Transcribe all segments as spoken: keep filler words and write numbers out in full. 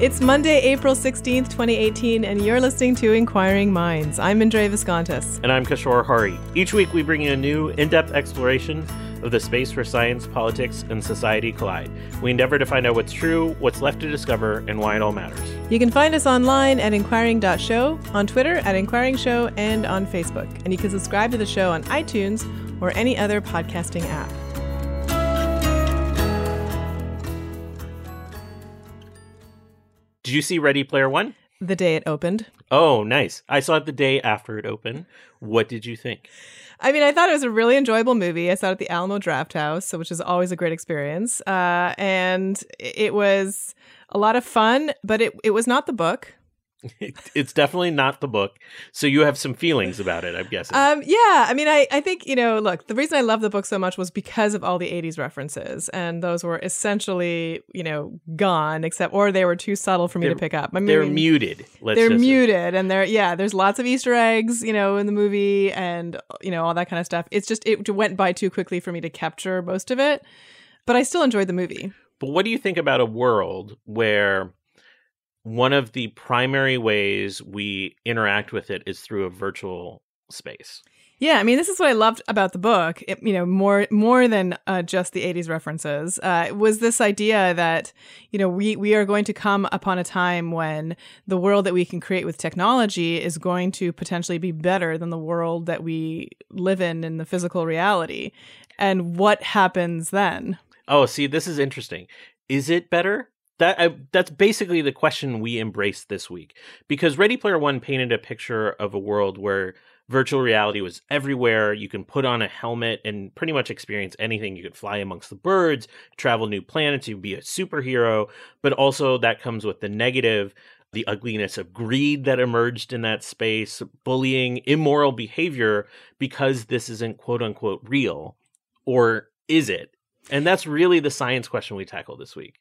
It's Monday, April sixteenth, twenty eighteen, and you're listening to Inquiring Minds. I'm Andrea Viscontas. And I'm Kishore Hari. Each week, we bring you a new, in-depth exploration of the space where science, politics, and society collide. We endeavor to find out what's true, what's left to discover, and why it all matters. You can find us online at inquiring dot show, on Twitter at inquiring show, and on Facebook. And you can subscribe to the show on iTunes or any other podcasting app. Did you see Ready Player One? The day it opened. Oh, nice. I saw it the day after it opened. What did you think? I mean, I thought it was a really enjoyable movie. I saw it at the Alamo Drafthouse, which is always a great experience. Uh, and it was a lot of fun, but it, it was not the book. It's definitely not the book. So you have some feelings about it, I'm guessing. Um, yeah. I mean, I, I think, you know, look, the reason I love the book so much was because of all the eighties references. And those were essentially, you know, gone, except, or they were too subtle for me they're, to pick up. I mean, they're muted. Let's they're muted. Say. And they're, yeah, there's lots of Easter eggs, you know, in the movie and, you know, all that kind of stuff. It's just, it went by too quickly for me to capture most of it. But I still enjoyed the movie. But what do you think about a world where one of the primary ways we interact with it is through a virtual space? Yeah, I mean, this is what I loved about the book, it, you know, more more than uh, just the eighties references, uh, was this idea that, you know, we, we are going to come upon a time when the world that we can create with technology is going to potentially be better than the world that we live in in the physical reality. And what happens then? Oh, see, this is interesting. Is it better? That I, that's basically the question we embraced this week, because Ready Player One painted a picture of a world where virtual reality was everywhere. You can put on a helmet and pretty much experience anything. You could fly amongst the birds, travel new planets, you'd be a superhero. But also that comes with the negative, the ugliness of greed that emerged in that space, bullying, immoral behavior, because this isn't quote unquote real. Or is it? And that's really the science question we tackled this week.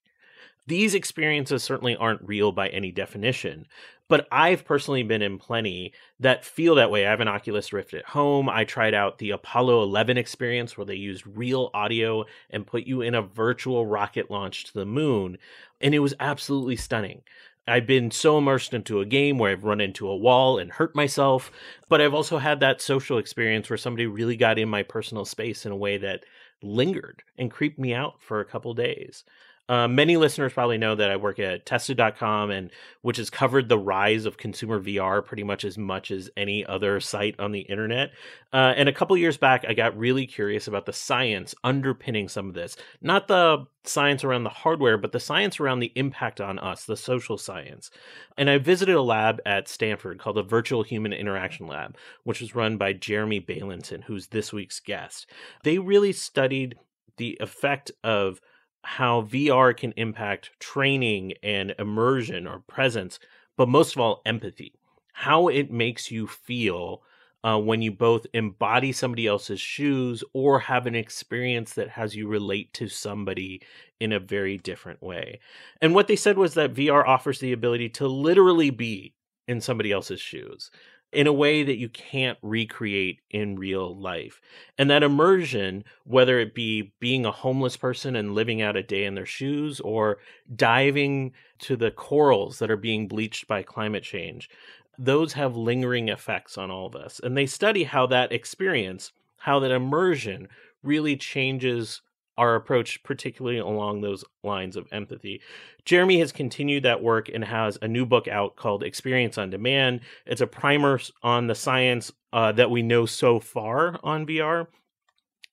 These experiences certainly aren't real by any definition, but I've personally been in plenty that feel that way. I have an Oculus Rift at home. I tried out the Apollo eleven experience where they used real audio and put you in a virtual rocket launch to the moon, and it was absolutely stunning. I've been so immersed into a game where I've run into a wall and hurt myself, but I've also had that social experience where somebody really got in my personal space in a way that lingered and creeped me out for a couple days. Uh, many listeners probably know that I work at tested dot com, and which has covered the rise of consumer V R pretty much as much as any other site on the internet. Uh, and a couple years back, I got really curious about the science underpinning some of this. Not the science around the hardware, but the science around the impact on us, the social science. And I visited a lab at Stanford called the Virtual Human Interaction Lab, which was run by Jeremy Bailenson, who's this week's guest. They really studied the effect of how V R can impact training and immersion or presence, but most of all, empathy. How it makes you feel uh, when you both embody somebody else's shoes or have an experience that has you relate to somebody in a very different way. And what they said was that V R offers the ability to literally be in somebody else's shoes in a way that you can't recreate in real life. And that immersion, whether it be being a homeless person and living out a day in their shoes, or diving to the corals that are being bleached by climate change, those have lingering effects on all of us. And they study how that experience, how that immersion really changes our approach, particularly along those lines of empathy. Jeremy has continued that work and has a new book out called Experience on Demand. It's a primer on the science uh, that we know so far on V R,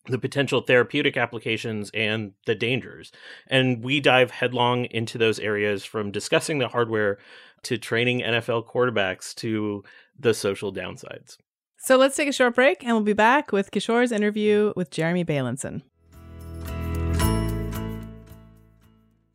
the potential therapeutic applications, and the dangers. And we dive headlong into those areas, from discussing the hardware to training N F L quarterbacks to the social downsides. So let's take a short break, and we'll be back with Kishore's interview with Jeremy Bailenson.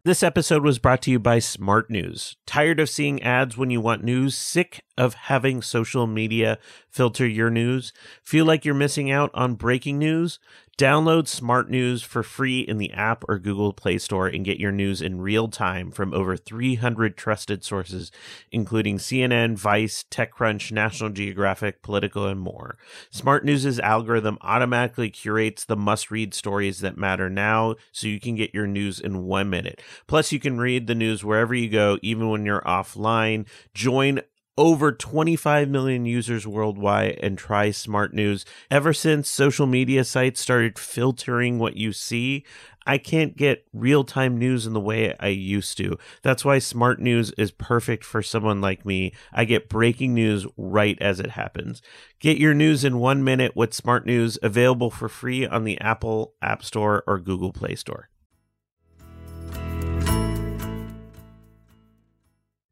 This episode was brought to you by Smart News. Tired of seeing ads when you want news? Sick of having social media filter your news? Feel like you're missing out on breaking news? Download Smart News for free in the app or Google Play Store and get your news in real time from over three hundred trusted sources, including C N N, Vice, TechCrunch, National Geographic, Politico, and more. Smart News' algorithm automatically curates the must-read stories that matter now, so you can get your news in one minute. Plus, you can read the news wherever you go, even when you're offline. Join over twenty-five million users worldwide and try Smart News. Ever since social media sites started filtering what you see, I can't get real-time news in the way I used to. That's why Smart News is perfect for someone like me. I get breaking news right as it happens. Get your news in one minute with Smart News, available for free on the Apple App Store or Google Play Store.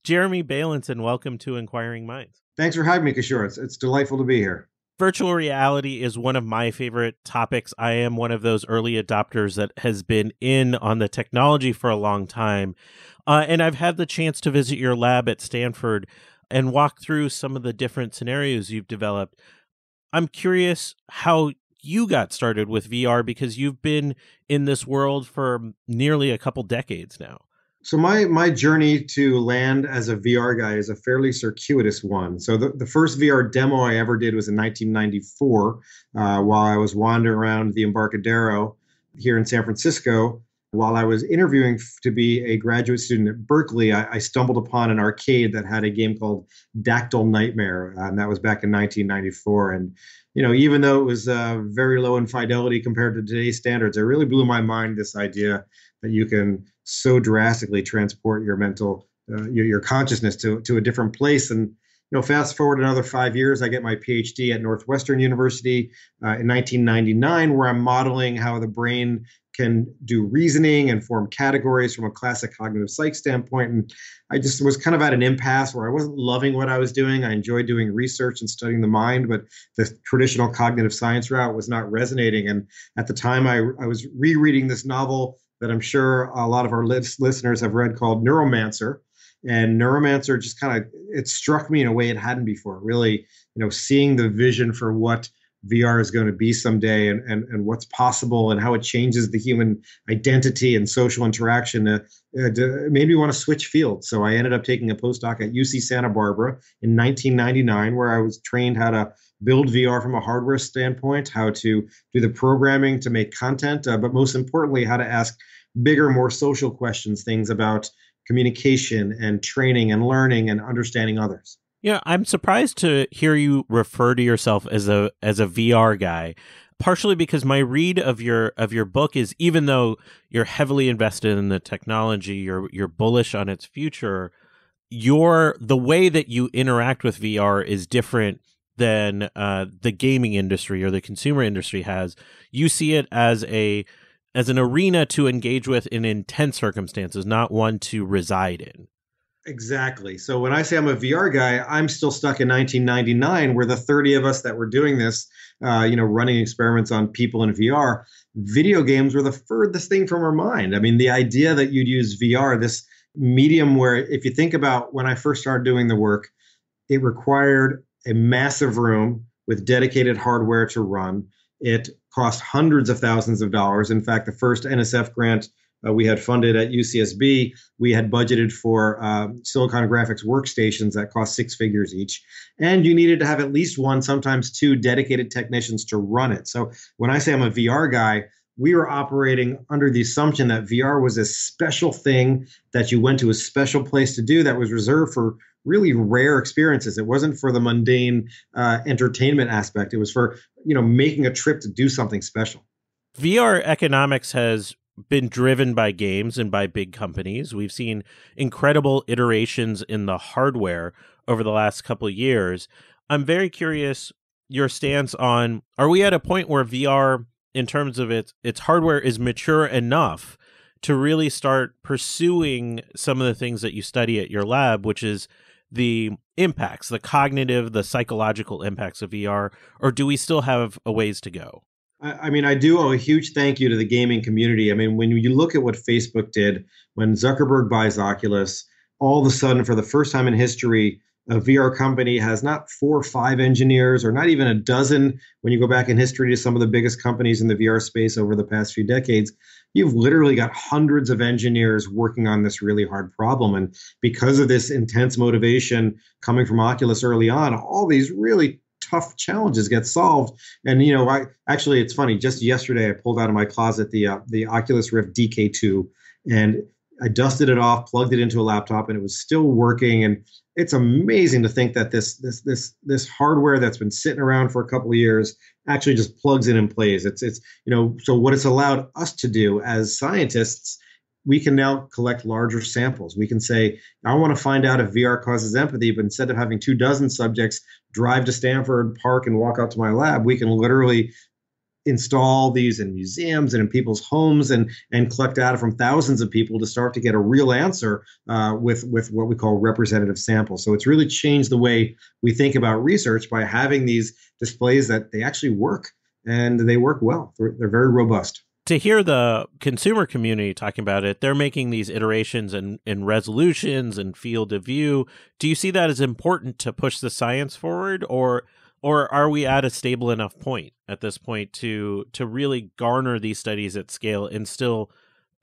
Jeremy Bailenson, welcome to Inquiring Minds. Thanks for having me, Kishore. It's, it's delightful to be here. Virtual reality is one of my favorite topics. I am one of those early adopters that has been in on the technology for a long time. Uh, and I've had the chance to visit your lab at Stanford and walk through some of the different scenarios you've developed. I'm curious how you got started with V R, because you've been in this world for nearly a couple decades now. So my my journey to land as a V R guy is a fairly circuitous one. So the, the first V R demo I ever did was in nineteen ninety-four uh, while I was wandering around the Embarcadero here in San Francisco. While I was interviewing f- to be a graduate student at Berkeley, I, I stumbled upon an arcade that had a game called Dactyl Nightmare, uh, and that was back in nineteen ninety-four. And you know, even though it was uh, very low in fidelity compared to today's standards, it really blew my mind, this idea that you can so drastically transport your mental, uh, your, your consciousness to, to a different place. And, you know, fast forward another five years, I get my PhD at Northwestern University uh, in nineteen ninety-nine, where I'm modeling how the brain can do reasoning and form categories from a classic cognitive psych standpoint. And I just was kind of at an impasse where I wasn't loving what I was doing. I enjoyed doing research and studying the mind, but the traditional cognitive science route was not resonating. And at the time, I, I was rereading this novel that I'm sure a lot of our listeners have read called Neuromancer. And Neuromancer just kind of, it struck me in a way it hadn't before, really, you know, seeing the vision for what V R is going to be someday, and, and, and what's possible, and how it changes the human identity and social interaction. Uh, it made me want to switch fields. So I ended up taking a postdoc at U C Santa Barbara in nineteen ninety-nine, where I was trained how to build V R from a hardware standpoint, how to do the programming to make content, uh, but most importantly, how to ask bigger, more social questions, things about communication and training and learning and understanding others. Yeah, I'm surprised to hear you refer to yourself as a as a V R guy, partially because my read of your of your book is, even though you're heavily invested in the technology, you're you're bullish on its future, your the way that you interact with V R is different than uh, the gaming industry or the consumer industry has. You see it as a as an arena to engage with in intense circumstances, not one to reside in. Exactly. So when I say I'm a V R guy, I'm still stuck in nineteen ninety-nine, where the thirty of us that were doing this, uh, you know, running experiments on people in V R, video games were the furthest thing from our mind. I mean, the idea that you'd use V R, this medium where, if you think about when I first started doing the work, it required a massive room with dedicated hardware to run. It cost hundreds of thousands of dollars. In fact, the first N S F grant Uh, we had funded at U C S B, we had budgeted for uh, Silicon Graphics workstations that cost six figures each. And you needed to have at least one, sometimes two dedicated technicians to run it. So when I say I'm a V R guy, we were operating under the assumption that V R was a special thing that you went to a special place to do, that was reserved for really rare experiences. It wasn't for the mundane uh, entertainment aspect. It was for, you know, making a trip to do something special. V R economics has been driven by games and by big companies. We've seen incredible iterations in the hardware over the last couple of years. I'm very curious your stance on, are we at a point where V R, in terms of its its hardware, is mature enough to really start pursuing some of the things that you study at your lab, which is the impacts, the cognitive, the psychological impacts of V R, or do we still have a ways to go? I mean, I do owe a huge thank you to the gaming community. I mean, when you look at what Facebook did, when Zuckerberg buys Oculus, all of a sudden, for the first time in history, a V R company has not four or five engineers or not even a dozen. When you go back in history to some of the biggest companies in the V R space over the past few decades, you've literally got hundreds of engineers working on this really hard problem. And because of this intense motivation coming from Oculus early on, all these really tough challenges get solved. And, you know, I actually, it's funny, just yesterday, I pulled out of my closet the uh, the Oculus Rift D K two, and I dusted it off, plugged it into a laptop, and it was still working. And it's amazing to think that this this this this hardware that's been sitting around for a couple of years actually just plugs in and plays. It's it's you know, so what it's allowed us to do as scientists, we can now collect larger samples. We can say, I want to find out if V R causes empathy, but instead of having two dozen subjects drive to Stanford, park, and walk out to my lab, we can literally install these in museums and in people's homes and and collect data from thousands of people to start to get a real answer uh, with, with what we call representative samples. So it's really changed the way we think about research by having these displays that they actually work, and they work well. They're, they're very robust. To hear the consumer community talking about it, they're making these iterations and, and resolutions and field of view. Do you see that as important to push the science forward, or or are we at a stable enough point at this point to to really garner these studies at scale and still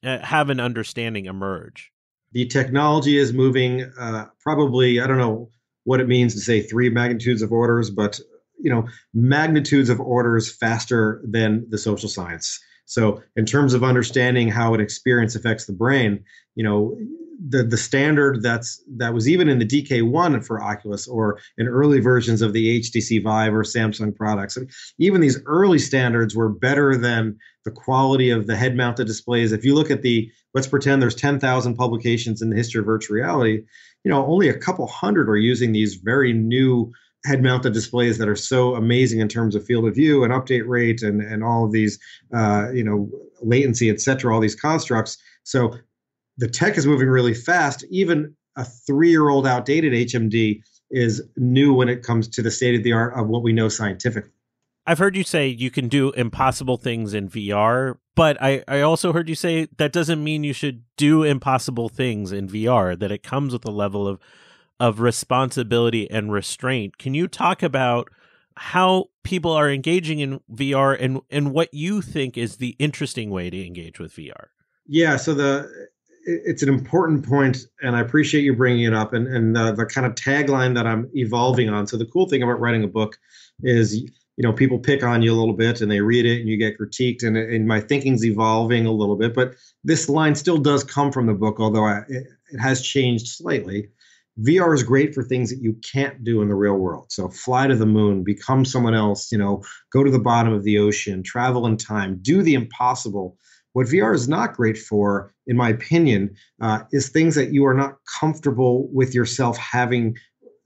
have an understanding emerge? The technology is moving uh, probably, I don't know what it means to say three magnitudes of orders, but, you know, magnitudes of orders faster than the social science. So in terms of understanding how an experience affects the brain, you know, the the standard that's that was even in the D K one for Oculus or in early versions of the H T C Vive or Samsung products, I mean, even these early standards were better than the quality of the head-mounted displays. If you look at the, let's pretend there's ten thousand publications in the history of virtual reality, you know, only a couple hundred are using these very new head-mounted displays that are so amazing in terms of field of view and update rate and and all of these, uh, you know, latency, et cetera, all these constructs. So the tech is moving really fast. Even a three-year-old outdated H M D is new when it comes to the state of the art of what we know scientifically. I've heard you say you can do impossible things in V R, but I, I also heard you say that doesn't mean you should do impossible things in V R, that it comes with a level of of responsibility and restraint. Can you talk about how people are engaging in V R and, and what you think is the interesting way to engage with V R? Yeah, so the it's an important point, and I appreciate you bringing it up, and, and the, the kind of tagline that I'm evolving on. So the cool thing about writing a book is, you know, people pick on you a little bit, and they read it, and you get critiqued, and, and my thinking's evolving a little bit, but this line still does come from the book, although I, it, it has changed slightly. V R is great for things that you can't do in the real world. So fly to the moon, become someone else, you know, go to the bottom of the ocean, travel in time, do the impossible. What V R is not great for, in my opinion, uh, is things that you are not comfortable with yourself having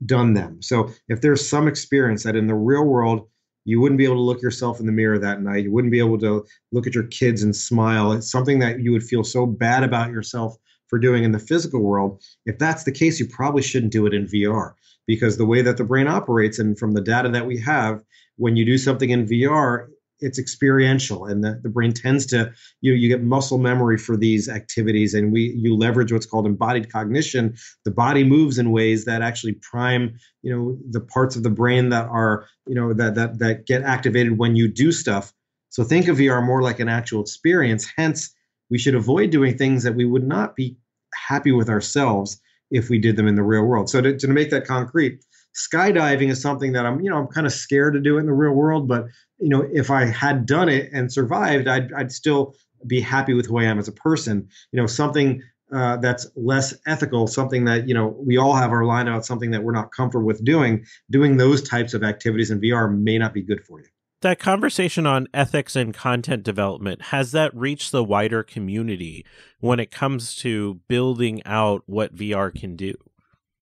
done them. So if there's some experience that in the real world, you wouldn't be able to look yourself in the mirror that night, you wouldn't be able to look at your kids and smile, it's something that you would feel so bad about yourself for doing in the physical world. If that's the case, you probably shouldn't do it in V R, because the way that the brain operates and from the data that we have, when you do something in V R, it's experiential, and the, the brain tends to, you know, you get muscle memory for these activities, and we you leverage what's called embodied cognition. The body moves in ways that actually prime, you know, the parts of the brain that are, you know, that that that get activated when you do stuff. So think of V R more like an actual experience. Hence, we should avoid doing things that we would not be happy with ourselves if we did them in the real world. So to, to make that concrete, skydiving is something that I'm, you know, I'm kind of scared to do in the real world, but, you know, if I had done it and survived, I'd, I'd still be happy with who I am as a person. You know, something uh, that's less ethical, something that, you know, we all have our line about something that we're not comfortable with doing, doing those types of activities in V R may not be good for you. that conversation on ethics and content development, has that reached the wider community when it comes to building out what V R can do?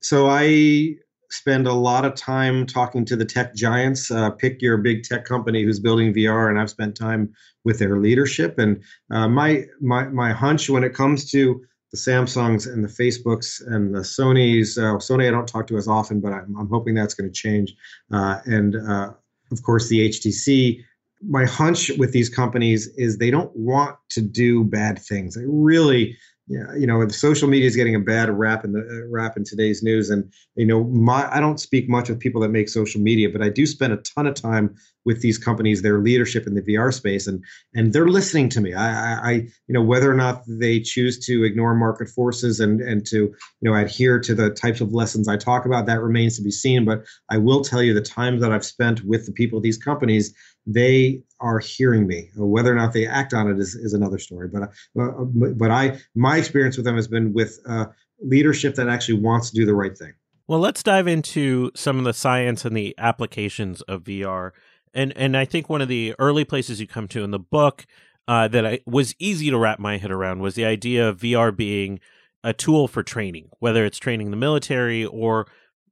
So I spend a lot of time talking to the tech giants. Uh, pick your big tech company who's building V R, and I've spent time with their leadership. And uh, my my my hunch when it comes to the Samsungs and the Facebooks and the Sonys, uh, Sony I don't talk to as often, but I'm, I'm hoping that's going to change. Uh, and uh, of course, the H T C. My hunch with these companies is they don't want to do bad things. They really... Yeah, you know, the social media is getting a bad rap in the uh, rap in today's news. And, you know, my I don't speak much with people that make social media, but I do spend a ton of time with these companies, their leadership in the V R space, and and they're listening to me. I, I, I you know, whether or not they choose to ignore market forces and and to, you know, adhere to the types of lessons I talk about, that remains to be seen. But I will tell you the time that I've spent with the people of these companies, they are hearing me. Whether or not they act on it is, is another story. But uh, but I my experience with them has been with uh, leadership that actually wants to do the right thing. Well, let's dive into some of the science and the applications of V R. And and I think one of the early places you come to in the book uh, that I, was easy to wrap my head around was the idea of V R being a tool for training, whether it's training the military or,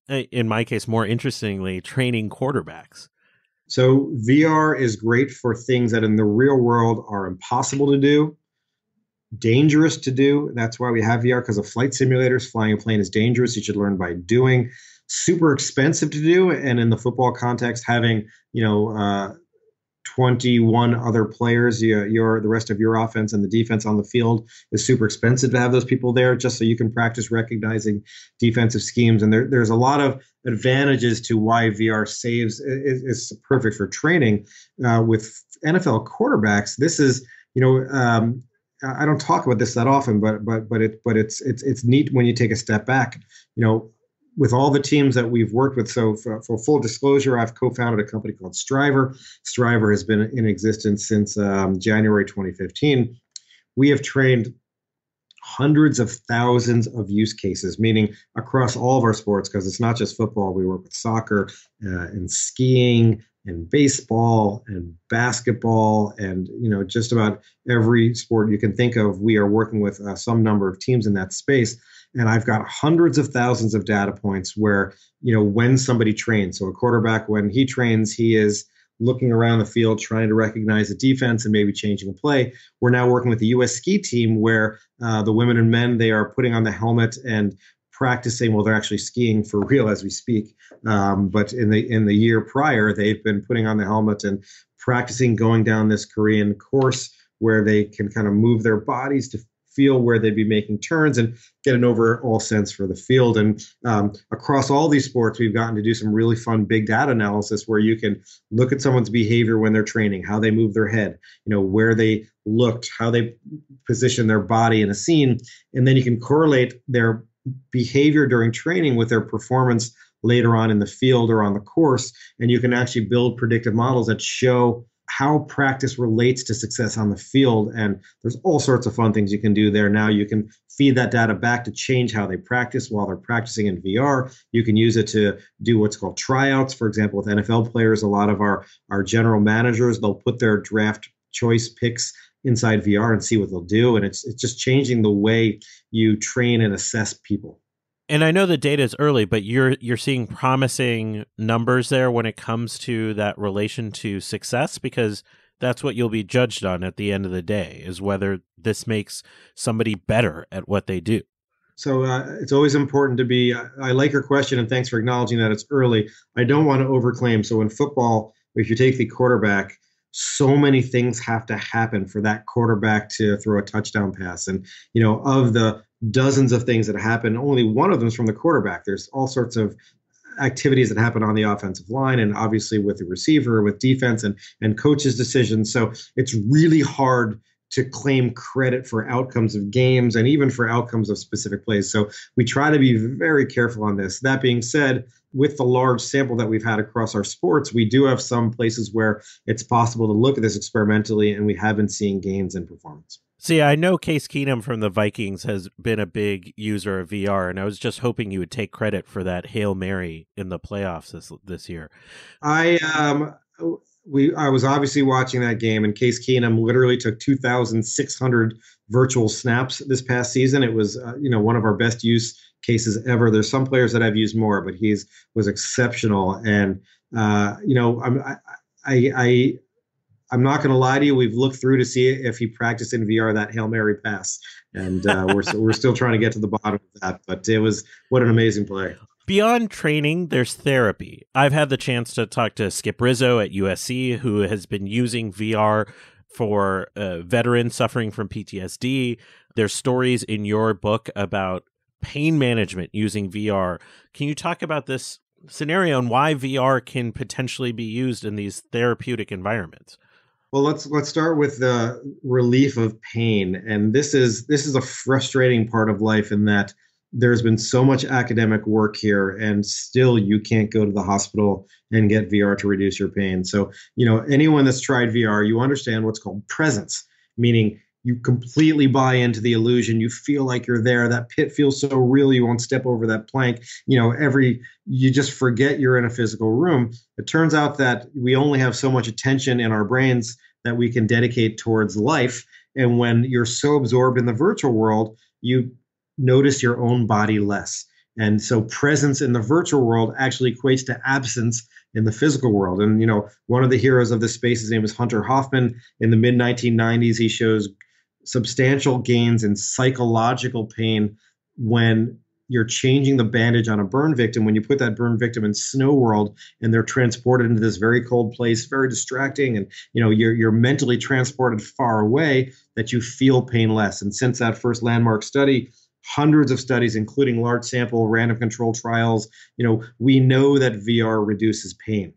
in my case, more interestingly, training quarterbacks. So V R is great for things that in the real world are impossible to do, dangerous to do. That's why we have V R, because a flight simulator is flying a plane is dangerous. You should learn by doing. Super expensive to do. And in the football context, having, you know, uh, twenty-one other players, your, your the rest of your offense and the defense on the field is super expensive to have those people there just so you can practice recognizing defensive schemes. And there, there's a lot of advantages to why V R saves is, is perfect for training. Uh, with N F L quarterbacks, this is, you know, um, I don't talk about this that often, but but but it but it's it's it's neat when you take a step back, you know. With all the teams that we've worked with, so for, for full disclosure, I've co-founded a company called Striver. Striver has been in existence since um, January twenty fifteen. We have trained hundreds of thousands of use cases, meaning across all of our sports, because it's not just football. We work with soccer uh, and skiing and baseball and basketball and, you know, just about every sport you can think of. We are working with uh, some number of teams in that space. And I've got hundreds of thousands of data points where, you know, when somebody trains, so a quarterback, when he trains, he is looking around the field, trying to recognize the defense and maybe changing a play. We're now working with the U S ski team where uh, the women and men, they are putting on the helmet and practicing. Well, they're actually skiing for real as we speak. Um, but in the in the year prior, they've been putting on the helmet and practicing going down this Korean course where they can kind of move their bodies to feel where they'd be making turns and get an overall sense for the field. And um, across all these sports, we've gotten to do some really fun big data analysis where you can look at someone's behavior when they're training, how they move their head, you know, where they looked, how they position their body in a scene. And then you can correlate their behavior during training with their performance later on in the field or on the course. And you can actually build predictive models that show how practice relates to success on the field. And there's all sorts of fun things you can do there. Now you can feed that data back to change how they practice while they're practicing in V R. You can use it to do what's called tryouts. For example, with N F L players, a lot of our, our general managers, they'll put their draft choice picks inside V R and see what they'll do. And it's it's just changing the way you train and assess people. And I know the data is early, but you're you're seeing promising numbers there when it comes to that relation to success, because that's what you'll be judged on at the end of the day, is whether this makes somebody better at what they do. So uh, it's always important to be, I, I like your question, and thanks for acknowledging that it's early. I don't want to overclaim. So in football, if you take the quarterback, so many things have to happen for that quarterback to throw a touchdown pass. And, you know, of the dozens of things that happen, only one of them is from the quarterback. There's all sorts of activities that happen on the offensive line and obviously with the receiver, with defense and, and coaches' decisions. So it's really hard to claim credit for outcomes of games and even for outcomes of specific plays. So we try to be very careful on this. That being said, with the large sample that we've had across our sports, we do have some places where it's possible to look at this experimentally, and we have been seeing gains in performance. See, I know Case Keenum from the Vikings has been a big user of V R, and I was just hoping you would take credit for that Hail Mary in the playoffs this, this year. I um we I was obviously watching that game, and Case Keenum literally took two thousand six hundred virtual snaps this past season. It was uh, you know one of our best use cases ever. There's some players that I've used more, but he's was exceptional. And uh, you know I'm I I, I I'm not going to lie to you. We've looked through to see if he practiced in V R that Hail Mary pass, and uh, we're we're still trying to get to the bottom of that. But it was what an amazing play. Beyond training, there's therapy. I've had the chance to talk to Skip Rizzo at U S C, who has been using V R for uh, veterans suffering from P T S D. There's stories in your book about pain management using V R. Can you talk about this scenario and why V R can potentially be used in these therapeutic environments? Well, let's let's start with the relief of pain. And this is this is a frustrating part of life in that there's been so much academic work here, and still you can't go to the hospital and get V R to reduce your pain. So, you know, anyone that's tried V R, you understand what's called presence, meaning you completely buy into the illusion. You feel like you're there. That pit feels so real. You won't step over that plank. You know, every you just forget you're in a physical room. It turns out that we only have so much attention in our brains that we can dedicate towards life. And when you're so absorbed in the virtual world, you notice your own body less. And so presence in the virtual world actually equates to absence in the physical world. And, you know, one of the heroes of this space, his name is Hunter Hoffman. In the mid nineteen nineties, he shows substantial gains in psychological pain when you're changing the bandage on a burn victim. When you put that burn victim in Snow World and they're transported into this very cold place, very distracting, and you know you're you're mentally transported far away, that you feel pain less. And since that first landmark study, hundreds of studies, including large sample random control trials, you know we know that V R reduces pain.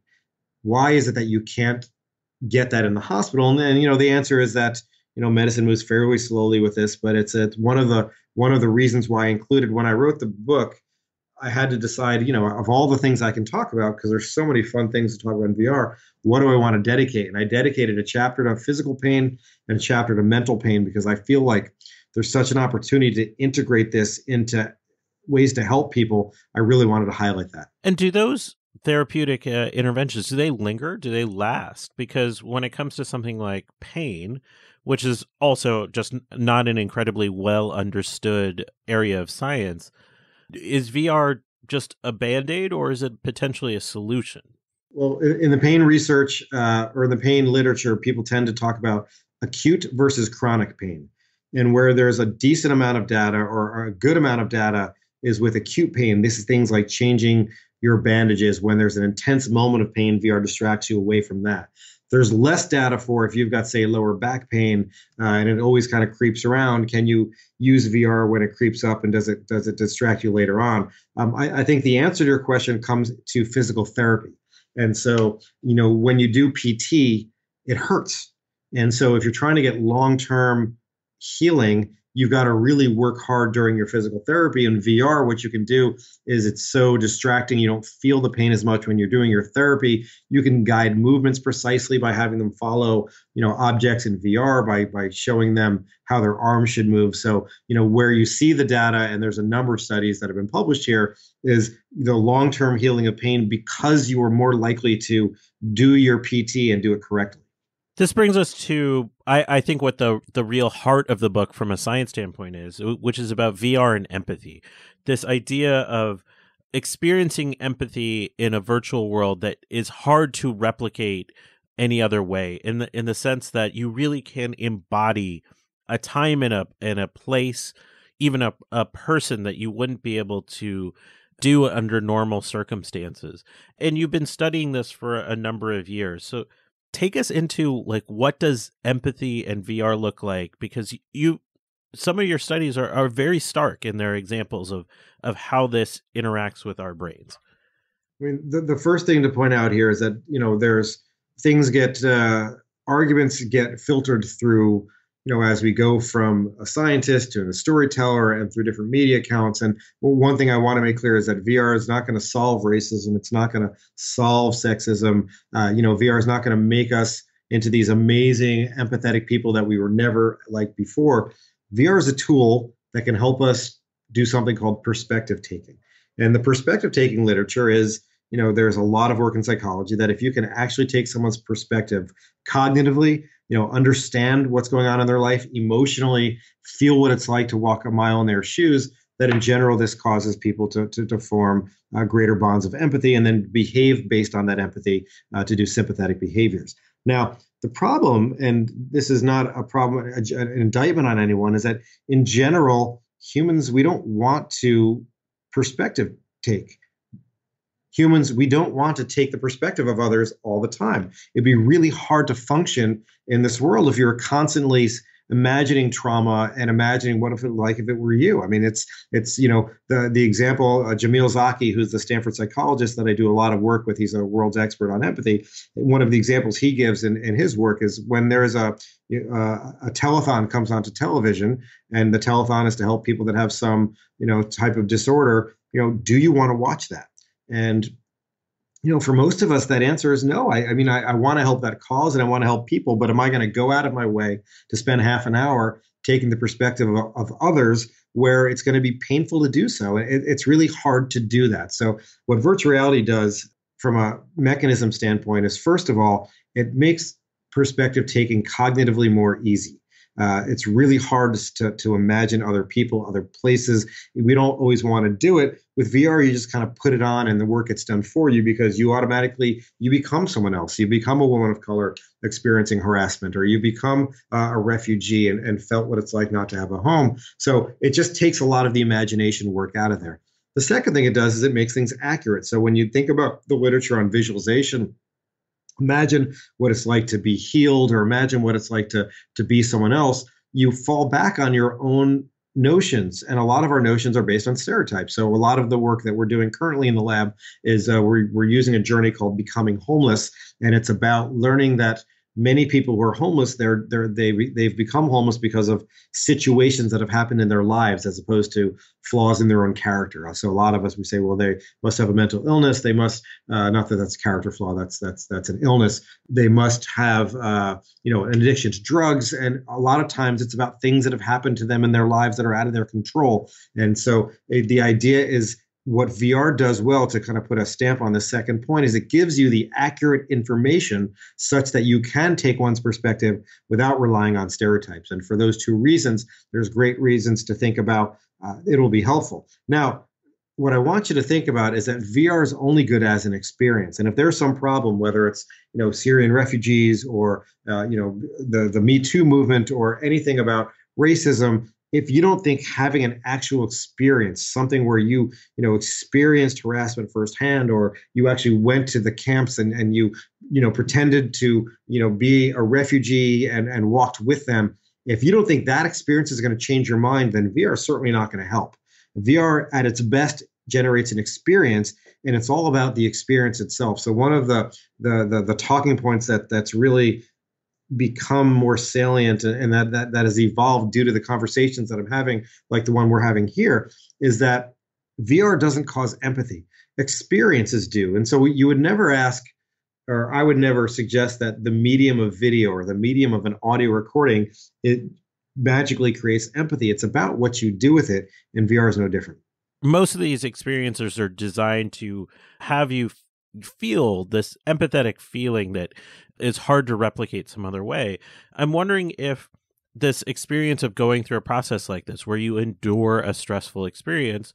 Why is it that you can't get that in the hospital? And then you know the answer is that You know, medicine moves fairly slowly with this, but it's it's one of the one of the reasons why I included when I wrote the book. I had to decide, you know, of all the things I can talk about, because there's so many fun things to talk about in V R, what do I want to dedicate? And I dedicated a chapter to physical pain and a chapter to mental pain, because I feel like there's such an opportunity to integrate this into ways to help people. I really wanted to highlight that. And do those therapeutic uh, interventions, do they linger? Do they last? Because when it comes to something like pain, which is also just not an incredibly well understood area of science, is V R just a Band-Aid, or is it potentially a solution? Well, in the pain research uh, or the pain literature, people tend to talk about acute versus chronic pain. And where there's a decent amount of data or a good amount of data is with acute pain. This is things like changing your bandages when there's an intense moment of pain. V R distracts you away from that. There's less data for if you've got, say, lower back pain, uh, and it always kind of creeps around. Can you use V R when it creeps up, and does it does it distract you later on? Um, I, I think the answer to your question comes to physical therapy. And so, you know, when you do P T, it hurts. And so if you're trying to get long-term healing, you've got to really work hard during your physical therapy. And V R, what you can do is it's so distracting, you don't feel the pain as much when you're doing your therapy. You can guide movements precisely by having them follow, you know, objects in V R by by showing them how their arms should move. So, you know, where you see the data, and there's a number of studies that have been published here, is the long-term healing of pain because you are more likely to do your P T and do it correctly. This brings us to, I, I think, what the the real heart of the book from a science standpoint is, which is about V R and empathy. This idea of experiencing empathy in a virtual world that is hard to replicate any other way, in the in the sense that you really can embody a time and a and a place, even a a person that you wouldn't be able to do under normal circumstances. And you've been studying this for a number of years, so take us into, like, what does empathy and V R look like? Because you, some of your studies are, are very stark in their examples of, of how this interacts with our brains. I mean, the, the first thing to point out here is that, you know, there's things get, uh, arguments get filtered through, you know, as we go from a scientist to a storyteller and through different media accounts. And one thing I want to make clear is that V R is not going to solve racism. It's not going to solve sexism. Uh, you know, V R is not going to make us into these amazing, empathetic people that we were never like before. V R is a tool that can help us do something called perspective taking. And the perspective taking literature is, you know, there's a lot of work in psychology that if you can actually take someone's perspective cognitively, you know, understand what's going on in their life, emotionally feel what it's like to walk a mile in their shoes, that in general, this causes people to, to, to form uh, greater bonds of empathy and then behave based on that empathy uh, to do sympathetic behaviors. Now, the problem, and this is not a problem, a, an indictment on anyone, is that in general, humans, we don't want to perspective take. Humans, we don't want to take the perspective of others all the time. It'd be really hard to function in this world if you're constantly imagining trauma and imagining what if it like if it were you. I mean, it's, it's you know, the the example, uh, Jamil Zaki, who's the Stanford psychologist that I do a lot of work with, he's a world's expert on empathy. One of the examples he gives in, in his work is when there is a, uh, a telethon comes onto television, and the telethon is to help people that have some, you know, type of disorder, you know, do you want to watch that? And you know, for most of us, that answer is no. I, I mean, I, I want to help that cause and I want to help people, but am I going to go out of my way to spend half an hour taking the perspective of, of others where it's going to be painful to do so? It, it's really hard to do that. So what virtual reality does from a mechanism standpoint is, first of all, it makes perspective taking cognitively more easy. Uh, it's really hard to, to imagine other people, other places. We don't always want to do it. With V R, you just kind of put it on and the work gets done for you because you automatically, you become someone else. You become a woman of color experiencing harassment, or you become uh, a refugee and, and felt what it's like not to have a home. So it just takes a lot of the imagination work out of there. The second thing it does is it makes things accurate. So when you think about the literature on visualization, imagine what it's like to be healed, or imagine what it's like to, to be someone else, you fall back on your own notions. And a lot of our notions are based on stereotypes. So a lot of the work that we're doing currently in the lab is uh, we're, we're using a journey called Becoming Homeless. And it's about learning that many people who are homeless, they're, they're, they, they've become homeless because of situations that have happened in their lives as opposed to flaws in their own character. So a lot of us, we say, well, they must have a mental illness. They must, uh, not that that's a character flaw, that's that's that's an illness. They must have, uh, you know, an addiction to drugs. And a lot of times it's about things that have happened to them in their lives that are out of their control. And so uh, the idea is, what V R does well to kind of put a stamp on the second point is it gives you the accurate information such that you can take one's perspective without relying on stereotypes. And for those two reasons, there's great reasons to think about uh, it'll be helpful. Now, what I want you to think about is that V R is only good as an experience. And if there's some problem, whether it's, you know, Syrian refugees or, uh, you know, the, the Me Too movement or anything about racism, if you don't think having an actual experience, something where you, you know, experienced harassment firsthand, or you actually went to the camps and, and you, you know, pretended to, you know, be a refugee and, and walked with them, if you don't think that experience is going to change your mind, then V R is certainly not going to help. V R at its best generates an experience, and it's all about the experience itself. So one of the the the, the talking points that that's really become more salient, and that, that that has evolved due to the conversations that I'm having, like the one we're having here, is that V R doesn't cause empathy. Experiences do. And so you would never ask, or I would never suggest that the medium of video or the medium of an audio recording, it magically creates empathy. It's about what you do with it, and V R is no different. Most of these experiences are designed to have you feel this empathetic feeling that is hard to replicate some other way. I'm wondering if this experience of going through a process like this, where you endure a stressful experience,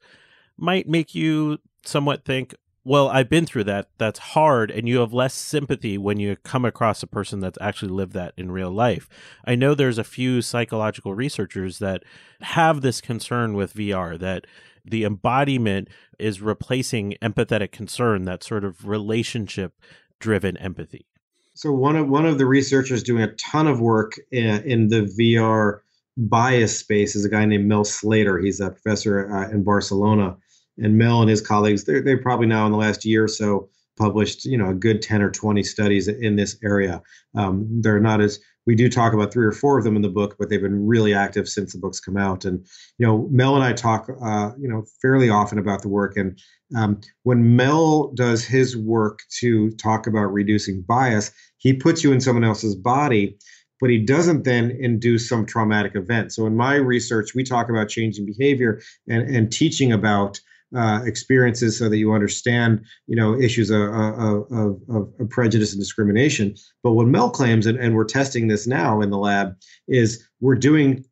might make you somewhat think, well, I've been through that. That's hard. And you have less sympathy when you come across a person that's actually lived that in real life. I know there's a few psychological researchers that have this concern with V R, that the embodiment is replacing empathetic concern, that sort of relationship-driven empathy. So one of one of the researchers doing a ton of work in, in the V R bias space is a guy named Mel Slater. He's a professor uh, in Barcelona. And Mel and his colleagues, they're, they're probably now in the last year or so published, you know, a good ten or twenty studies in this area. Um, they're not as, we do talk about three or four of them in the book, but they've been really active since the book's come out. And, you know, Mel and I talk, uh, you know, fairly often about the work. And um, when Mel does his work to talk about reducing bias, he puts you in someone else's body, but he doesn't then induce some traumatic event. So in my research, we talk about changing behavior and, and teaching about uh, experiences so that you understand, you know, issues of, of, of, of prejudice and discrimination. But what Mel claims, and, and we're testing this now in the lab, is we're doing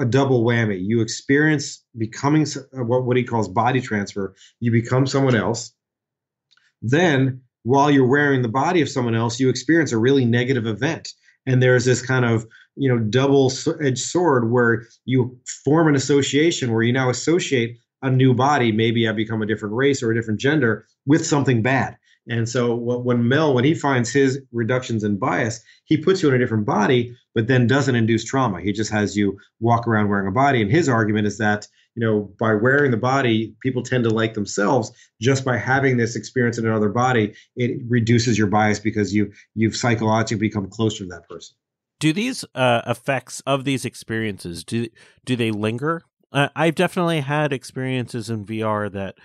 a double whammy. You experience becoming what, what he calls body transfer. You become someone else. Then while you're wearing the body of someone else, you experience a really negative event. And there's this kind of, you know, double-edged sword where you form an association where you now associate a new body. Maybe I become a different race or a different gender with something bad. And so when Mel, when he finds his reductions in bias, he puts you in a different body, but then doesn't induce trauma. He just has you walk around wearing a body. And his argument is that, you know, by wearing the body, people tend to like themselves. Just by having this experience in another body, it reduces your bias because you, you've psychologically become closer to that person. Do these uh, effects of these experiences, do, do they linger? Uh, I've definitely had experiences in V R that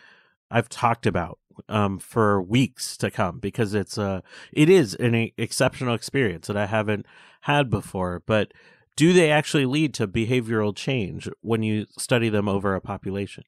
I've talked about um, for weeks to come because it's a, it is an exceptional experience that I haven't had before, but do they actually lead to behavioral change when you study them over a population?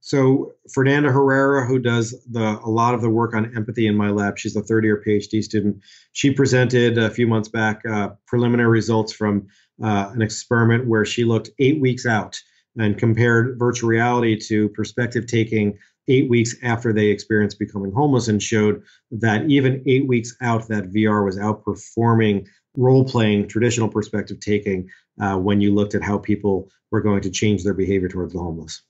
So Fernanda Herrera, who does the, a lot of the work on empathy in my lab, she's a third-year PhD student. She presented a few months back uh, preliminary results from uh, an experiment where she looked eight weeks out and compared virtual reality to perspective taking eight weeks after they experienced becoming homeless, and showed that even eight weeks out, that V R was outperforming role-playing, traditional perspective taking, uh, when you looked at how people were going to change their behavior towards the homeless.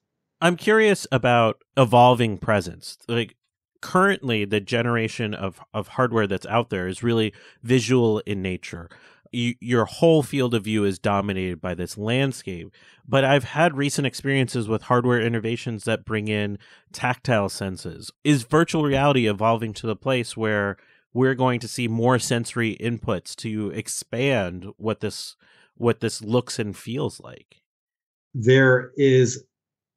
I'm curious about evolving presence. Like currently, the generation of, of hardware that's out there is really visual in nature. You, your whole field of view is dominated by this landscape. But I've had recent experiences with hardware innovations that bring in tactile senses. Is virtual reality evolving to the place where we're going to see more sensory inputs to expand what this what this looks and feels like? There is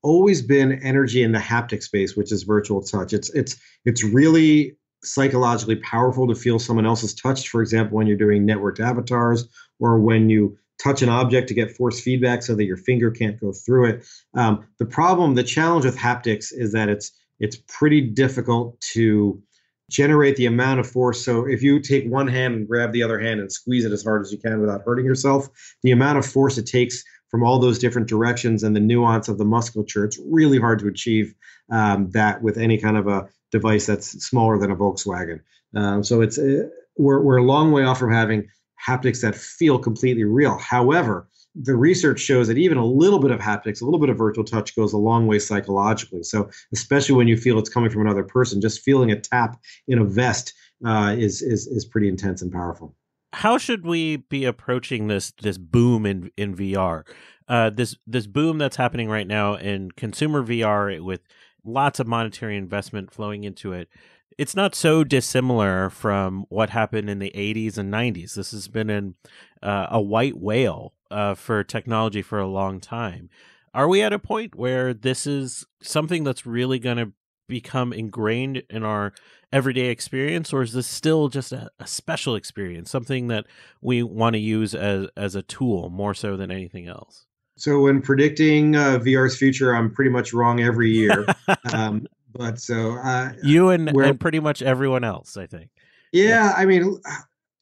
always been energy in the haptic space, which is virtual touch. It's it's it's really psychologically powerful to feel someone else's touch, for example, when you're doing networked avatars or when you touch an object to get force feedback so that your finger can't go through it. Um, the problem, the challenge with haptics is that it's it's pretty difficult to generate the amount of force. So if you take one hand and grab the other hand and squeeze it as hard as you can without hurting yourself, the amount of force it takes from all those different directions and the nuance of the musculature, it's really hard to achieve um, that with any kind of a device that's smaller than a Volkswagen. Um, so it's uh, we're we're a long way off from having haptics that feel completely real. However, the research shows that even a little bit of haptics, a little bit of virtual touch goes a long way psychologically. So especially when you feel it's coming from another person, just feeling a tap in a vest uh, is, is is pretty intense and powerful. How should we be approaching this this boom in, in V R? Uh, this this boom that's happening right now in consumer V R with lots of monetary investment flowing into it. It's not so dissimilar from what happened in the eighties and nineties. This has been in, uh, a white whale uh, for technology for a long time. Are we at a point where this is something that's really going to become ingrained in our everyday experience, or is this still just a, a special experience, something that we want to use as, as a tool more so than anything else? So when predicting uh, V R's future, I'm pretty much wrong every year. Um, but so uh, you and, and pretty much everyone else, I think. Yeah, yeah. I mean,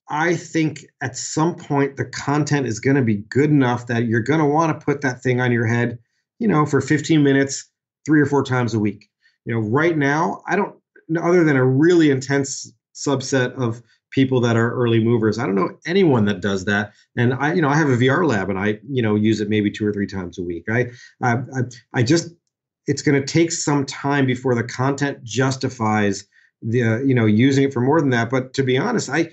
I think at some point the content is going to be good enough that you're going to want to put that thing on your head, you know, for fifteen minutes, three or four times a week. You know, right now, I don't, other than a really intense subset of people that are early movers, I don't know anyone that does that. And I, you know, I have a V R lab, and I, you know, use it maybe two or three times a week. I, I, I, I just, it's going to take some time before the content justifies the, uh, you know, using it for more than that. But to be honest, I,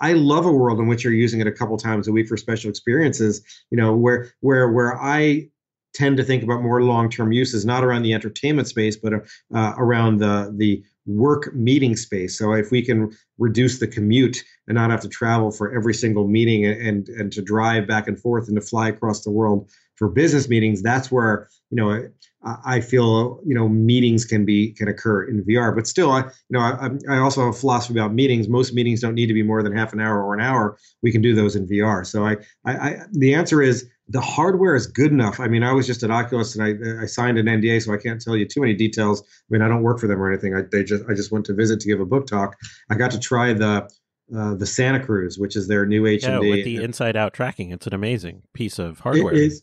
I love a world in which you're using it a couple times a week for special experiences. You know, where, where, where I tend to think about more long-term uses, not around the entertainment space, but uh, around the the. work meeting space. So if we can reduce the commute and not have to travel for every single meeting and, and, and to drive back and forth and to fly across the world for business meetings, that's where, you know, I, I feel, you know, meetings can be, can occur in V R. But still, I, you know, I, I also have a philosophy about meetings. Most meetings don't need to be more than half an hour or an hour. We can do those in V R. So I, I, I the answer is the hardware is good enough. I mean, I was just at Oculus and I, I signed an N D A, so I can't tell you too many details. I mean, I don't work for them or anything. I, they just, I just went to visit to give a book talk. I got to try the, Uh, the Santa Cruz, which is their new H M D. Yeah, with the inside-out tracking, it's an amazing piece of hardware. It is,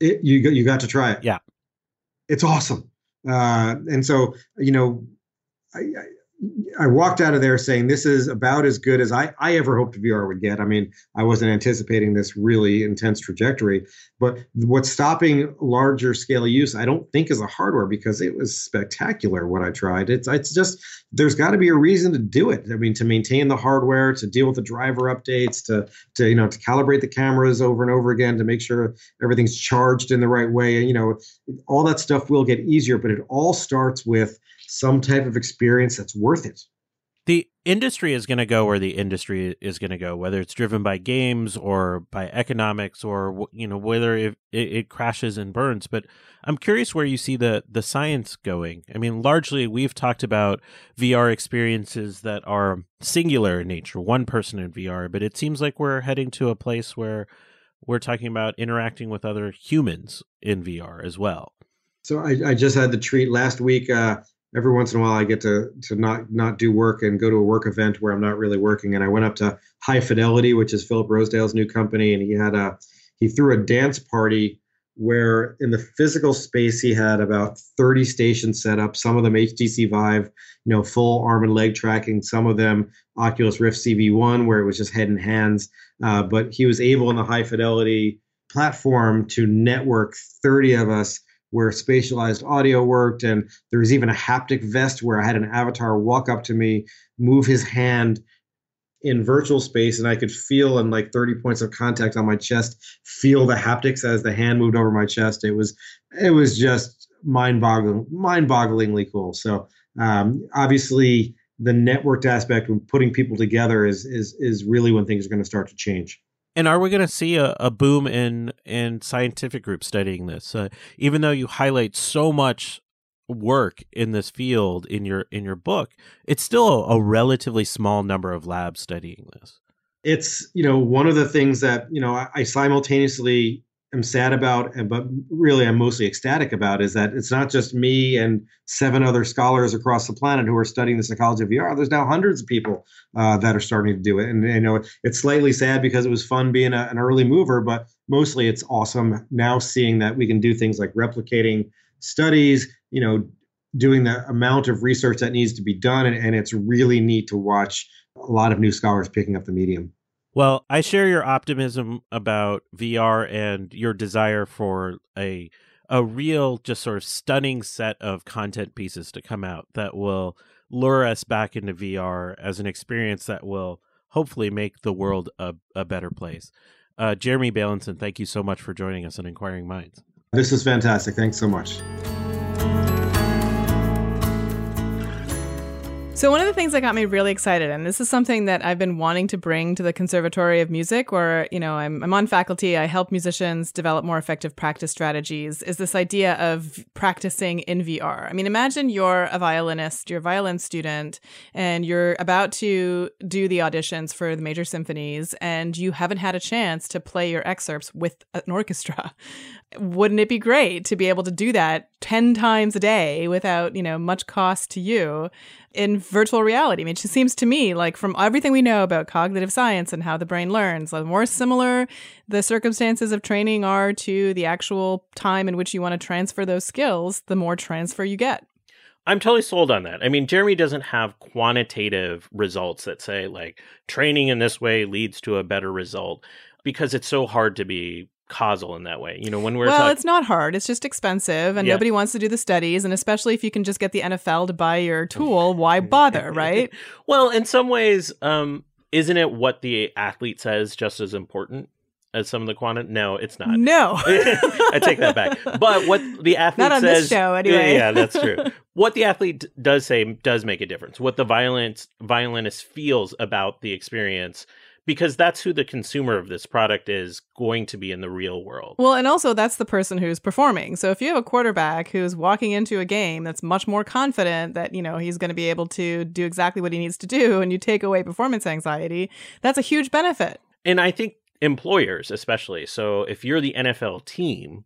it, you, you got to try it. Yeah. It's awesome. Uh, and so, you know, I, I, I walked out of there saying this is about as good as I, I ever hoped V R would get. I mean, I wasn't anticipating this really intense trajectory. But what's stopping larger scale use, I don't think, is the hardware, because it was spectacular what I tried. It's it's just, there's got to be a reason to do it. I mean, to maintain the hardware, to deal with the driver updates, to, to, you know, to calibrate the cameras over and over again, to make sure everything's charged in the right way. And, you know, all that stuff will get easier, but it all starts with some type of experience that's worth it. The industry is going to go where the industry is going to go, whether it's driven by games or by economics, or, you know, whether it, it crashes and burns. But I'm curious where you see the the science going. I mean, largely, we've talked about V R experiences that are singular in nature, one person in V R. But it seems like we're heading to a place where we're talking about interacting with other humans in V R as well. So I, I just had the treat last week. Uh, Every once in a while, I get to to not not do work and go to a work event where I'm not really working. And I went up to High Fidelity, which is Philip Rosedale's new company, and he had a he threw a dance party where in the physical space he had about thirty stations set up. Some of them H T C Vive, you know, full arm and leg tracking. Some of them Oculus Rift C V one, where it was just head and hands. Uh, but he was able in the High Fidelity platform to network thirty of us, where spatialized audio worked. And there was even a haptic vest where I had an avatar walk up to me, move his hand in virtual space, and I could feel, in like thirty points of contact on my chest, feel the haptics as the hand moved over my chest. It was, it was just mind-boggling, mind-bogglingly cool. So um, obviously the networked aspect when putting people together is, is, is really when things are going to start to change. And are we going to see a, a boom in in scientific groups studying this? Uh, even though you highlight so much work in this field in your in your book, it's still a, a relatively small number of labs studying this. It's, you know, one of the things that, you know, I, I simultaneously am sad about, and but really I'm mostly ecstatic about, is that it's not just me and seven other scholars across the planet who are studying the psychology of V R. There's now hundreds of people uh, that are starting to do it. And, you know, it's slightly sad because it was fun being a, an early mover, but mostly it's awesome now seeing that we can do things like replicating studies, you know, doing the amount of research that needs to be done. And, and it's really neat to watch a lot of new scholars picking up the medium. Well, I share your optimism about V R and your desire for a a real, just sort of stunning set of content pieces to come out that will lure us back into V R as an experience that will hopefully make the world a, a better place. Uh, Jeremy Bailenson, thank you so much for joining us on Inquiring Minds. This is fantastic. Thanks so much. So one of the things that got me really excited, and this is something that I've been wanting to bring to the Conservatory of Music, where, you know, I'm, I'm on faculty, I help musicians develop more effective practice strategies, is this idea of practicing in V R. I mean, imagine you're a violinist, you're a violin student, and you're about to do the auditions for the major symphonies, and you haven't had a chance to play your excerpts with an orchestra. Wouldn't it be great to be able to do that ten times a day without, you know, much cost to you in virtual reality? I mean, it just seems to me like from everything we know about cognitive science and how the brain learns, the more similar the circumstances of training are to the actual time in which you want to transfer those skills, the more transfer you get. I'm totally sold on that. I mean, Jeremy doesn't have quantitative results that say like training in this way leads to a better result, because it's so hard to be causal in that way. You know, when we're well, talk- it's not hard. It's just expensive, and yeah. Nobody wants to do the studies. And especially if you can just get the N F L to buy your tool, why bother, right? Well, in some ways, um, isn't it what the athlete says just as important as some of the quantity? No, it's not. No, I take that back. But what the athlete not on says, this show, anyway. Yeah, that's true. What the athlete does say does make a difference. What the violence violinist feels about the experience because that's who the consumer of this product is going to be in the real world. Well, and also that's the person who's performing. So if you have a quarterback who's walking into a game that's much more confident that, you know, he's going to be able to do exactly what he needs to do, and you take away performance anxiety, that's a huge benefit. And I think employers especially. So if you're the N F L team,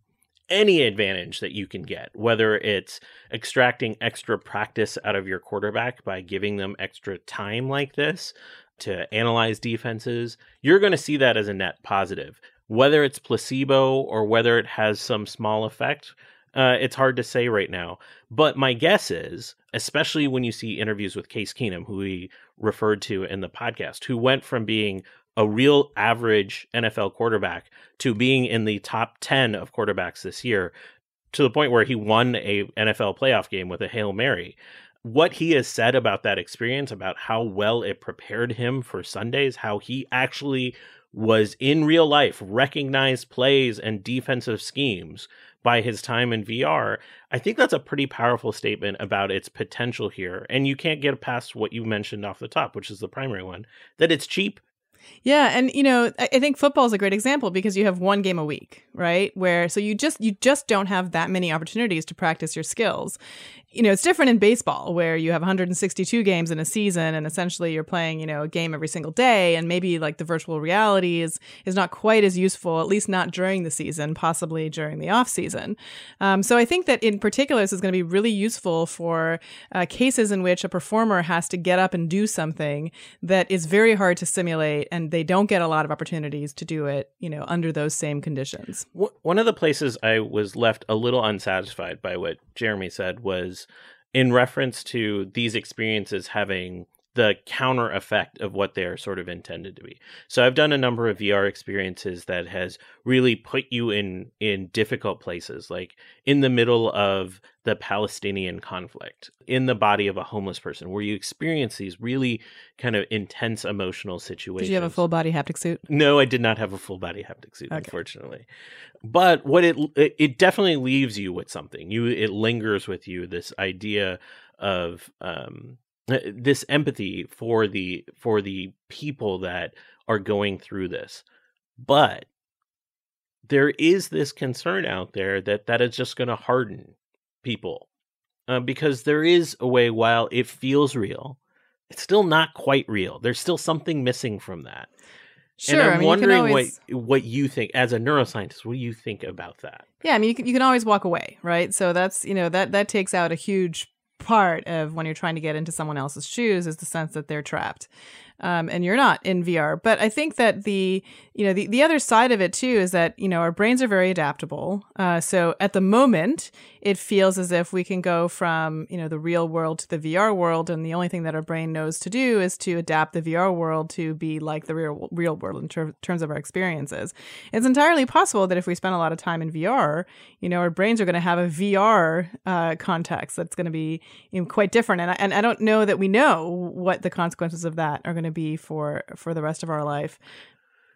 any advantage that you can get, whether it's extracting extra practice out of your quarterback by giving them extra time like this to analyze defenses, you're going to see that as a net positive. Whether it's placebo or whether it has some small effect, uh, it's hard to say right now. But my guess is, especially when you see interviews with Case Keenum, who we referred to in the podcast, who went from being a real average N F L quarterback to being in the top ten of quarterbacks this year, to the point where he won a N F L playoff game with a Hail Mary. What he has said about that experience, about how well it prepared him for Sundays, how he actually was in real life, recognized plays and defensive schemes by his time in V R, I think that's a pretty powerful statement about its potential here. And you can't get past what you mentioned off the top, which is the primary one, that it's cheap. Yeah. And, you know, I think football is a great example because you have one game a week, right? Where so you just you just don't have that many opportunities to practice your skills. You know, it's different in baseball where you have one hundred sixty-two games in a season and essentially you're playing, you know, a game every single day. And maybe like the virtual reality is is not quite as useful, at least not during the season, possibly during the off season. Um, so I think that in particular, this is going to be really useful for uh, cases in which a performer has to get up and do something that is very hard to simulate. And they don't get a lot of opportunities to do it, you know, under those same conditions. One of the places I was left a little unsatisfied by what Jeremy said was in reference to these experiences having the counter effect of what they're sort of intended to be. So I've done a number of V R experiences that has really put you in in difficult places, like in the middle of the Palestinian conflict, in the body of a homeless person, where you experience these really kind of intense emotional situations. Did you have a full body haptic suit? No, I did not have a full body haptic suit, okay. Unfortunately. But what it it definitely leaves you with something. You it lingers with you, this idea of um this empathy for the for the people that are going through this. But there is this concern out there that that is just going to harden people uh, because there is a way, while it feels real, it's still not quite real. There's still something missing from that. Sure, and I'm I mean, wondering you can always... what, what you think, as a neuroscientist, what do you think about that? Yeah, I mean, you can, you can always walk away, right? So that's, you know, that that takes out a huge part of when you're trying to get into someone else's shoes is the sense that they're trapped. Um, and you're not in V R. But I think that the, you know, the, the other side of it, too, is that, you know, our brains are very adaptable. Uh, so at the moment, it feels as if we can go from, you know, the real world to the V R world. And the only thing that our brain knows to do is to adapt the V R world to be like the real, real world in ter- terms of our experiences. It's entirely possible that if we spend a lot of time in V R, you know, our brains are going to have a V R uh, context that's going to be, you know, quite different. And I, and I don't know that we know what the consequences of that are going to be for for the rest of our life.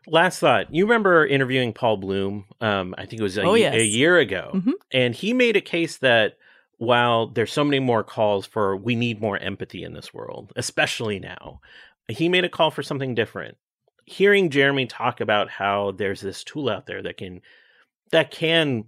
Last thought. You remember interviewing Paul Bloom, um, I think it was a, oh, yes. a year ago, mm-hmm. and he made a case that while there's so many more calls for we need more empathy in this world, especially now, he made a call for something different. Hearing Jeremy talk about how there's this tool out there that can that can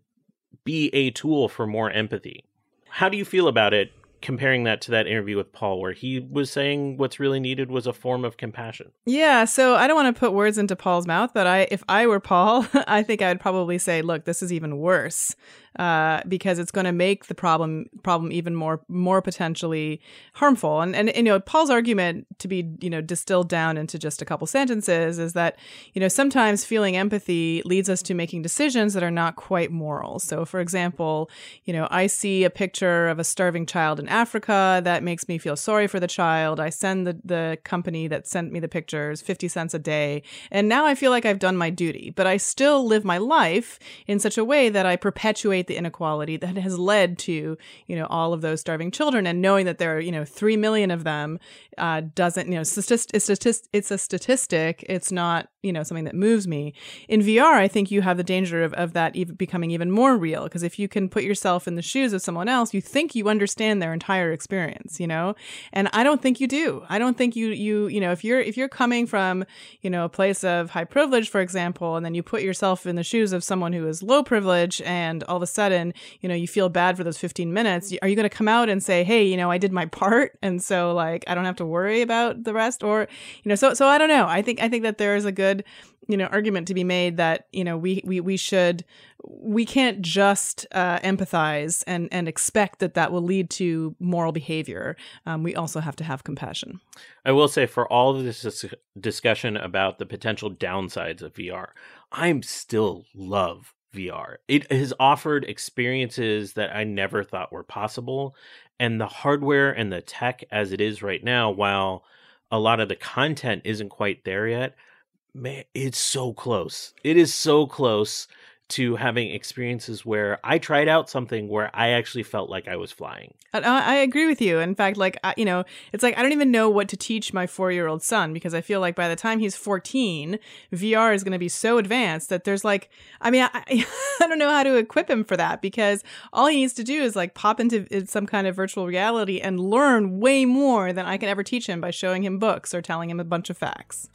be a tool for more empathy. How do you feel about it? Comparing that to that interview with Paul, where he was saying what's really needed was a form of compassion. Yeah. So I don't want to put words into Paul's mouth, but I, if I were Paul, I think I would probably say, look, this is even worse uh, because it's going to make the problem problem even more more potentially harmful. And, and, you know, Paul's argument, to be, you know, distilled down into just a couple sentences, is that, you know, sometimes feeling empathy leads us to making decisions that are not quite moral. So, for example, you know, I see a picture of a starving child in Africa, that makes me feel sorry for the child. I send the, the company that sent me the pictures fifty cents a day. And now I feel like I've done my duty, but I still live my life in such a way that I perpetuate the inequality that has led to, you know, all of those starving children. And knowing that there are, you know, three million of them uh, doesn't, you know, statist- it's, statist- it's a statistic. It's not, you know, something that moves me. In V R, I think you have the danger of, of that even becoming even more real, because if you can put yourself in the shoes of someone else, you think you understand their entire experience, you know? And I don't think you do. I don't think you, you, you know, if you're, if you're coming from, you know, a place of high privilege, for example, and then you put yourself in the shoes of someone who is low privilege, and all of a sudden, you know, you feel bad for those fifteen minutes, are you going to come out and say, hey, you know, I did my part, and so like, I don't have to worry about the rest? Or, you know, so, so I don't know. I think, I think that there is a good, you know, argument to be made that, you know, we we we should we can't just uh, empathize and and expect that that will lead to moral behavior. Um, we also have to have compassion. I will say, for all of this discussion about the potential downsides of V R, I'm still love V R. It has offered experiences that I never thought were possible, and the hardware and the tech as it is right now, while a lot of the content isn't quite there yet, man, it's so close. It is so close to having experiences where I tried out something where I actually felt like I was flying. I, I agree with you. In fact, like, I, you know, it's like I don't even know what to teach my four-year-old son, because I feel like by the time he's fourteen, V R is going to be so advanced that there's like, I mean, I, I don't know how to equip him for that, because all he needs to do is like pop into some kind of virtual reality and learn way more than I can ever teach him by showing him books or telling him a bunch of facts.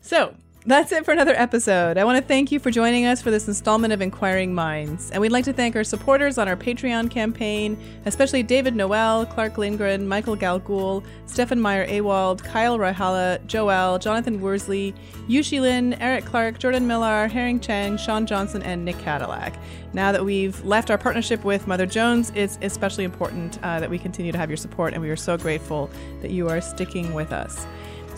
So that's it for another episode. I want to thank you for joining us for this installment of Inquiring Minds. And we'd like to thank our supporters on our Patreon campaign, especially David Noel, Clark Lindgren, Michael Galgul, Stefan Meyer-Awald, Kyle Rahala, Joel, Jonathan Worsley, Yushi Lin, Eric Clark, Jordan Millar, Herring Chang, Sean Johnson, and Nick Cadillac. Now that we've left our partnership with Mother Jones, it's especially important uh, that we continue to have your support, and we are so grateful that you are sticking with us.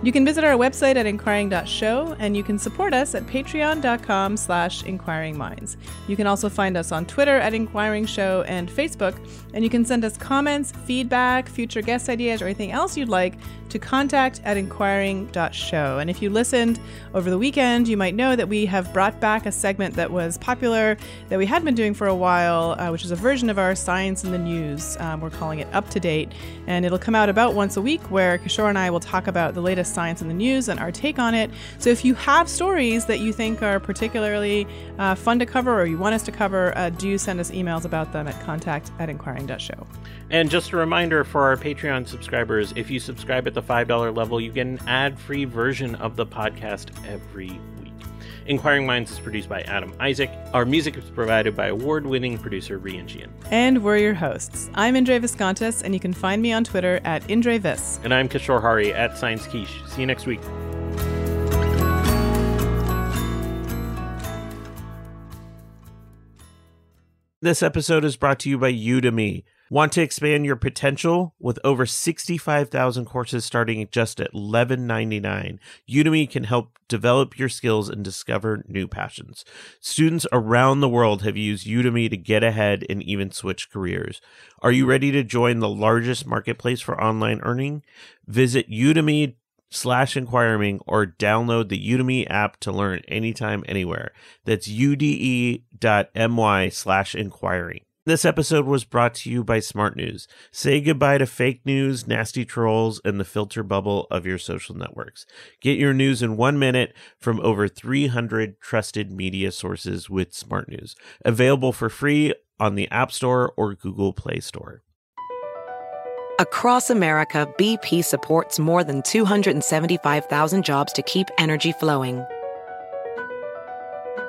You can visit our website at inquiring dot show, and you can support us at patreon.com slash inquiringminds. You can also find us on Twitter at Inquiring Show and Facebook, and you can send us comments, feedback, future guest ideas, or anything else you'd like to contact at inquiring dot show. And if you listened over the weekend, you might know that we have brought back a segment that was popular, that we had been doing for a while, uh, which is a version of our Science in the News. Um, we're calling it Up to Date, and it'll come out about once a week, where Kishore and I will talk about the latest science in the news and our take on it. So if you have stories that you think are particularly uh, fun to cover, or you want us to cover, uh, do send us emails about them at contact at inquiring dot show. And just a reminder for our Patreon subscribers, if you subscribe at the five dollar level, you get an ad-free version of the podcast every week. Inquiring Minds is produced by Adam Isaac. Our music is provided by award-winning producer Rianjian. And we're your hosts. I'm Andrea Viscontas, and you can find me on Twitter at IndreVis. And I'm Kishore Hari at Science Quiche. See you next week. This episode is brought to you by Udemy. Want to expand your potential? With over sixty-five thousand courses starting just at eleven ninety-nine, Udemy can help develop your skills and discover new passions. Students around the world have used Udemy to get ahead and even switch careers. Are you ready to join the largest marketplace for online earning? Visit Udemy slash inquiring or download the Udemy app to learn anytime, anywhere. That's ude.my slash inquiring. This episode was brought to you by Smart News. Say goodbye to fake news, nasty trolls, and the filter bubble of your social networks. Get your news in one minute from over three hundred trusted media sources with Smart News. Available for free on the App Store or Google Play Store. Across America, B P supports more than two hundred seventy-five thousand jobs to keep energy flowing.